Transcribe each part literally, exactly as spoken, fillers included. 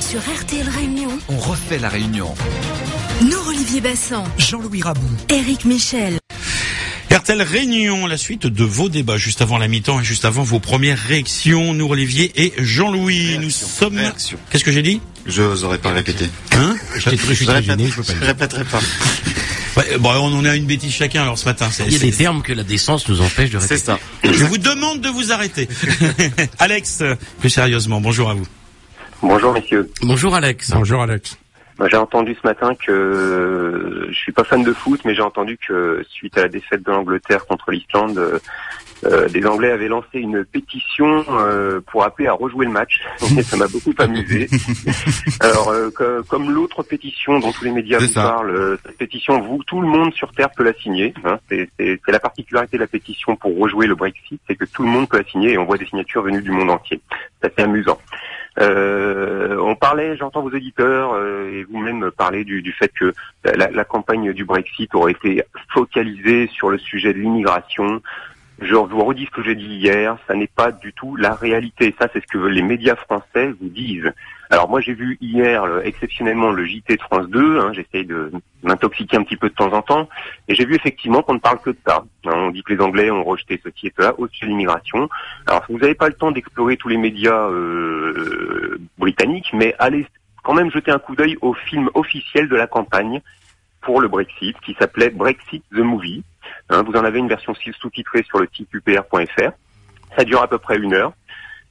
Sur R T L Réunion, on refait la Réunion. Nous, Olivier Bassan, Jean-Louis Rabon, Eric Michel. R T L Réunion, la suite de vos débats, juste avant la mi-temps et juste avant vos premières réactions, nous Olivier et Jean-Louis. Réaction, nous sommes... Réaction. Qu'est-ce que j'ai dit ? Je n'aurais pas répété. Hein ? Je, je, je, répète, gêné, je, je répéterai pas. Ouais, bon, on en a une bêtise chacun alors ce matin. C'est, Il y a c'est... des termes que la décence nous empêche de répéter. C'est ça. Je vous demande de vous arrêter. Alex, plus sérieusement, bonjour à vous. Bonjour messieurs. Bonjour Alex. Bonjour Alex. Bah, j'ai entendu ce matin que je suis pas fan de foot, mais j'ai entendu que suite à la défaite de l'Angleterre contre l'Islande, euh, les Anglais avaient lancé une pétition euh, pour appeler à rejouer le match. Et ça m'a beaucoup amusé. Alors, euh, que, comme l'autre pétition dont tous les médias vous parlent, euh, cette pétition, vous, tout le monde sur Terre peut la signer. Hein. C'est, c'est, c'est la particularité de la pétition pour rejouer le Brexit, c'est que tout le monde peut la signer et on voit des signatures venues du monde entier. C'est assez amusant. Euh, on parlait, j'entends vos auditeurs euh, et vous-même parler du, du fait que la, la campagne du Brexit aurait été focalisée sur le sujet de l'immigration. Je vous redis ce que j'ai dit hier, ça n'est pas du tout la réalité. Ça, c'est ce que les médias français vous disent. Alors moi, j'ai vu hier, le, exceptionnellement, le J T de France deux. Hein, j'essaye de m'intoxiquer un petit peu de temps en temps. Et j'ai vu effectivement qu'on ne parle que de ça. Hein, on dit que les Anglais ont rejeté ceci et cela au-dessus de l'immigration. Alors, vous n'avez pas le temps d'explorer tous les médias euh, britanniques, mais allez quand même jeter un coup d'œil au film officiel de la campagne pour le Brexit, qui s'appelait Brexit the Movie. Hein, vous en avez une version sous-titrée sur le site U P R point F R. Ça dure à peu près une heure.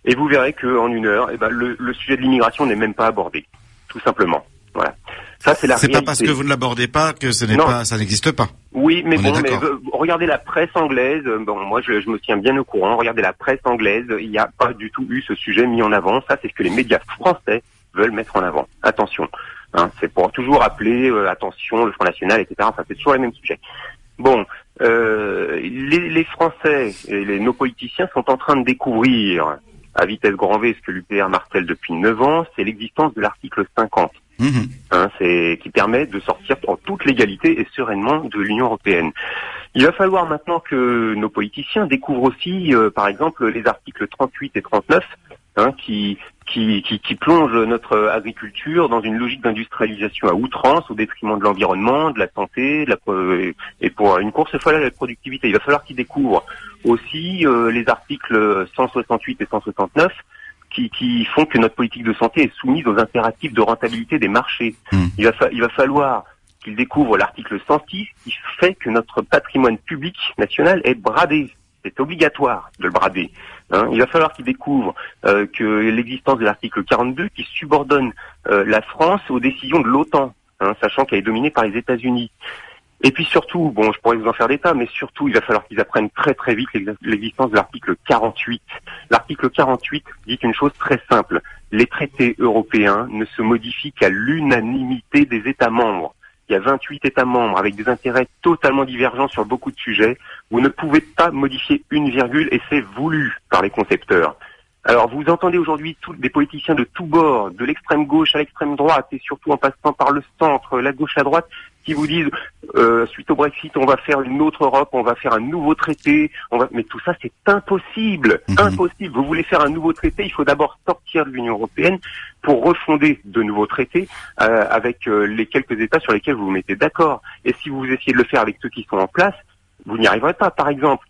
Et vous verrez qu'en une heure, eh ben, le, le sujet de l'immigration n'est même pas abordé. Tout simplement. Voilà. Ça, c'est la c'est réalité. Pas parce que vous ne l'abordez pas que ce n'est pas, ça n'existe pas. Oui, mais On bon, mais, euh, regardez la presse anglaise. Bon, moi, je, je me tiens bien au courant. Regardez la presse anglaise. Il n'y a pas du tout eu ce sujet mis en avant. Ça, c'est ce que les médias français veulent mettre en avant. Attention. Hein, c'est pour toujours appeler, euh, attention, le Front National, et cetera. Enfin, c'est toujours les mêmes sujets. Bon, euh, les, les Français et les, nos politiciens sont en train de découvrir, à vitesse grand V, ce que l'U P R martèle depuis neuf ans, c'est l'existence de l'article cinquante, mmh. hein, c'est, qui permet de sortir en toute légalité et sereinement de l'Union européenne. Il va falloir maintenant que nos politiciens découvrent aussi, euh, par exemple, les articles trente-huit et trente-neuf, hein, qui... Qui, qui, qui plonge notre agriculture dans une logique d'industrialisation à outrance au détriment de l'environnement, de la santé, de la, euh, et pour une course folle à la productivité. Il va falloir qu'ils découvrent aussi euh, les articles cent soixante-huit et cent soixante-neuf qui, qui font que notre politique de santé est soumise aux impératifs de rentabilité des marchés. Mmh. Il va fa- il va falloir qu'ils découvrent l'article cent six qui fait que notre patrimoine public national est bradé. C'est obligatoire de le brader. Hein. Il va falloir qu'ils découvrent euh, que l'existence de l'article quarante-deux qui subordonne euh, la France aux décisions de l'OTAN, hein, sachant qu'elle est dominée par les États-Unis. Et puis surtout, bon, je pourrais vous en faire des tas, mais surtout, il va falloir qu'ils apprennent très très vite l'existence de l'article quarante-huit. L'article quarante-huit dit une chose très simple. Les traités européens ne se modifient qu'à l'unanimité des États membres. Il y a vingt-huit États membres avec des intérêts totalement divergents sur beaucoup de sujets. Vous ne pouvez pas modifier une virgule et c'est voulu par les concepteurs. Alors vous entendez aujourd'hui tout, des politiciens de tous bords, de l'extrême gauche à l'extrême droite et surtout en passant par le centre, la gauche à droite, qui vous disent euh, suite au Brexit on va faire une autre Europe, on va faire un nouveau traité. On va... Mais tout ça c'est impossible, mmh. impossible. Vous voulez faire un nouveau traité, il faut d'abord sortir de l'Union européenne pour refonder de nouveaux traités euh, avec euh, les quelques États sur lesquels vous vous mettez d'accord. Et si vous essayez de le faire avec ceux qui sont en place, vous n'y arriverez pas. Par exemple,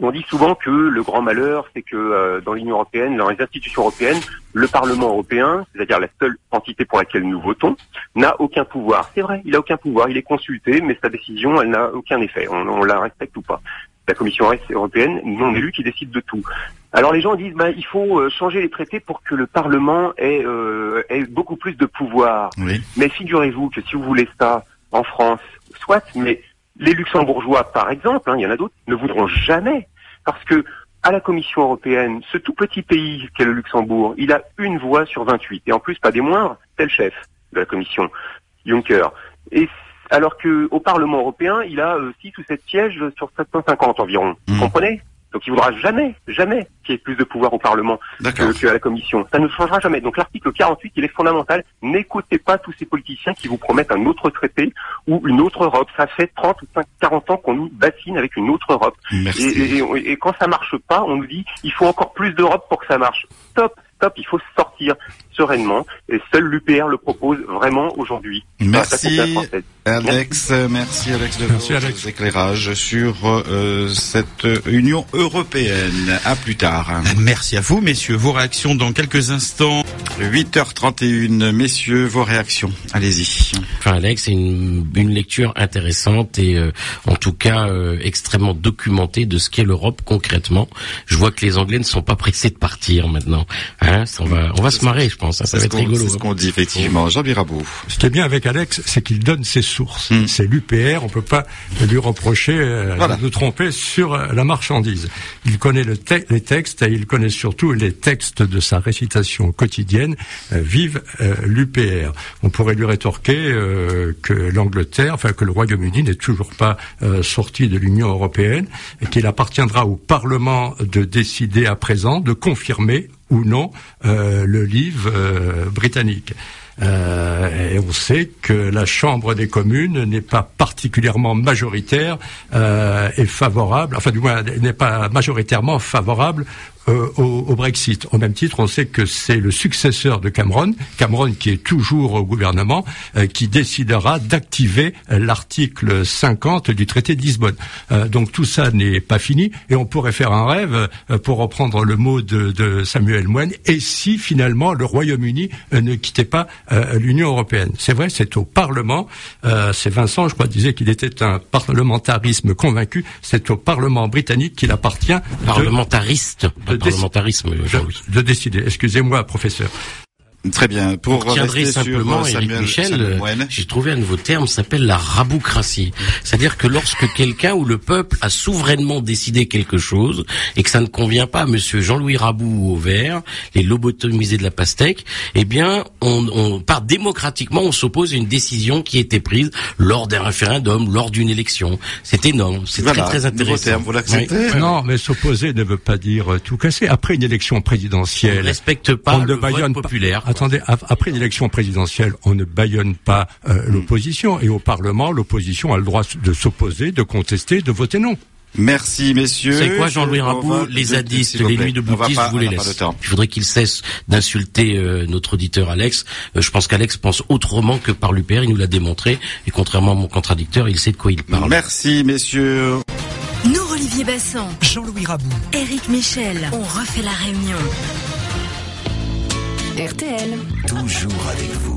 on dit souvent que le grand malheur, c'est que euh, dans l'Union européenne, dans les institutions européennes, le Parlement européen, c'est-à-dire la seule entité pour laquelle nous votons, n'a aucun pouvoir. C'est vrai, il n'a aucun pouvoir, il est consulté, mais sa décision, elle n'a aucun effet. On, on la respecte ou pas. La Commission européenne, non élue, qui décide de tout. Alors les gens disent, bah, il faut changer les traités pour que le Parlement ait, euh, ait beaucoup plus de pouvoir. Oui. Mais figurez-vous que si vous voulez ça en France, soit, mais... les luxembourgeois, par exemple, hein, il y en a d'autres, ne voudront jamais, parce que à la Commission européenne, ce tout petit pays qu'est le Luxembourg, il a une voix sur vingt-huit, et en plus, pas des moindres, c'est le chef de la Commission, Juncker. Et alors que au Parlement européen, il a euh, six ou sept sièges sur sept cent cinquante environ, mmh. vous comprenez ? Donc il voudra jamais, jamais qu'il y ait plus de pouvoir au Parlement que, que à la Commission. Ça ne changera jamais. Donc l'article quarante-huit, il est fondamental. N'écoutez pas tous ces politiciens qui vous promettent un autre traité ou une autre Europe. Ça fait trente ou quarante ans qu'on nous bassine avec une autre Europe. Merci. Et, et, et quand ça marche pas, on nous dit il faut encore plus d'Europe pour que ça marche. Stop, stop, il faut sortir sereinement. Et seul l'U P R le propose vraiment aujourd'hui. Merci. Alex, merci. merci Alex de merci vos Alex. éclairages sur euh, cette Union européenne. À plus tard. Merci à vous, messieurs. Vos réactions dans quelques instants. huit heures trente et une, messieurs, vos réactions. Allez-y. Enfin, Alex, c'est une, une lecture intéressante et euh, en tout cas euh, extrêmement documentée de ce qu'est l'Europe concrètement. Je vois que les Anglais ne sont pas pressés de partir maintenant. Hein, ça, on va, on va se marrer, je pense. Ça, ça va être rigolo. C'est ce qu'on dit, effectivement. Jean-Birabou. Ce qui est bien avec Alex, c'est qu'il donne ses source. Mmh. C'est l'U P R, on ne peut pas lui reprocher euh, voilà. de nous tromper sur euh, la marchandise. Il connaît le te- les textes et il connaît surtout les textes de sa récitation quotidienne. Euh, vive euh, l'U P R. On pourrait lui rétorquer euh, que l'Angleterre, enfin que le Royaume-Uni n'est toujours pas euh, sorti de l'Union européenne et qu'il appartiendra au Parlement de décider à présent de confirmer ou non euh, le livre euh, britannique. Euh, et on sait que la Chambre des Communes n'est pas particulièrement majoritaire euh, et favorable, enfin du moins n'est pas majoritairement favorable euh, au, au Brexit. Au même titre, on sait que c'est le successeur de Cameron, Cameron qui est toujours au gouvernement, euh, qui décidera d'activer l'article cinquante du traité de Lisbonne. Euh, donc tout ça n'est pas fini et on pourrait faire un rêve, euh, pour reprendre le mot de, de Samuel Moyn, et si finalement le Royaume-Uni euh, ne quittait pas Euh, l'Union européenne. C'est vrai, c'est au Parlement, euh, c'est Vincent, je crois, disait qu'il était un parlementarisme convaincu, c'est au Parlement britannique qu'il appartient... Parlementariste, de, de parlementarisme, déci- de, de décider. Excusez-moi, professeur. Très bien. Pour rester simplement, sur Eric Samuel, Michel, Samuel Moyn. J'ai trouvé un nouveau terme, s'appelle la raboucratie. C'est-à-dire que lorsque quelqu'un ou le peuple a souverainement décidé quelque chose et que ça ne convient pas à monsieur Jean-Louis Rabou au vert, les lobotomisés de la pastèque, eh bien, on, on part démocratiquement, on s'oppose à une décision qui était prise lors d'un référendum, lors d'une élection. C'est énorme. C'est voilà, très, très intéressant. Terme, vous l'acceptez? Oui. Non, mais s'opposer ne veut pas dire tout casser. Après une élection présidentielle, on ne respecte pas le vote populaire. Attendez, après l'élection présidentielle, on ne bâillonne pas euh, l'opposition. Et au Parlement, l'opposition a le droit de s'opposer, de contester, de voter non. Merci, messieurs. C'est quoi, Jean-Louis Rabou, les zadistes, les nuits de bouddhistes, je vous les laisse. Je voudrais qu'ils cessent d'insulter euh, notre auditeur Alex. Euh, je pense qu'Alex pense autrement que par l'U P R, il nous l'a démontré. Et contrairement à mon contradicteur, il sait de quoi il parle. Merci, messieurs. Nous, Olivier Bassan, Jean-Louis Rabou, Eric Michel, on refait la réunion. R T L, toujours avec vous.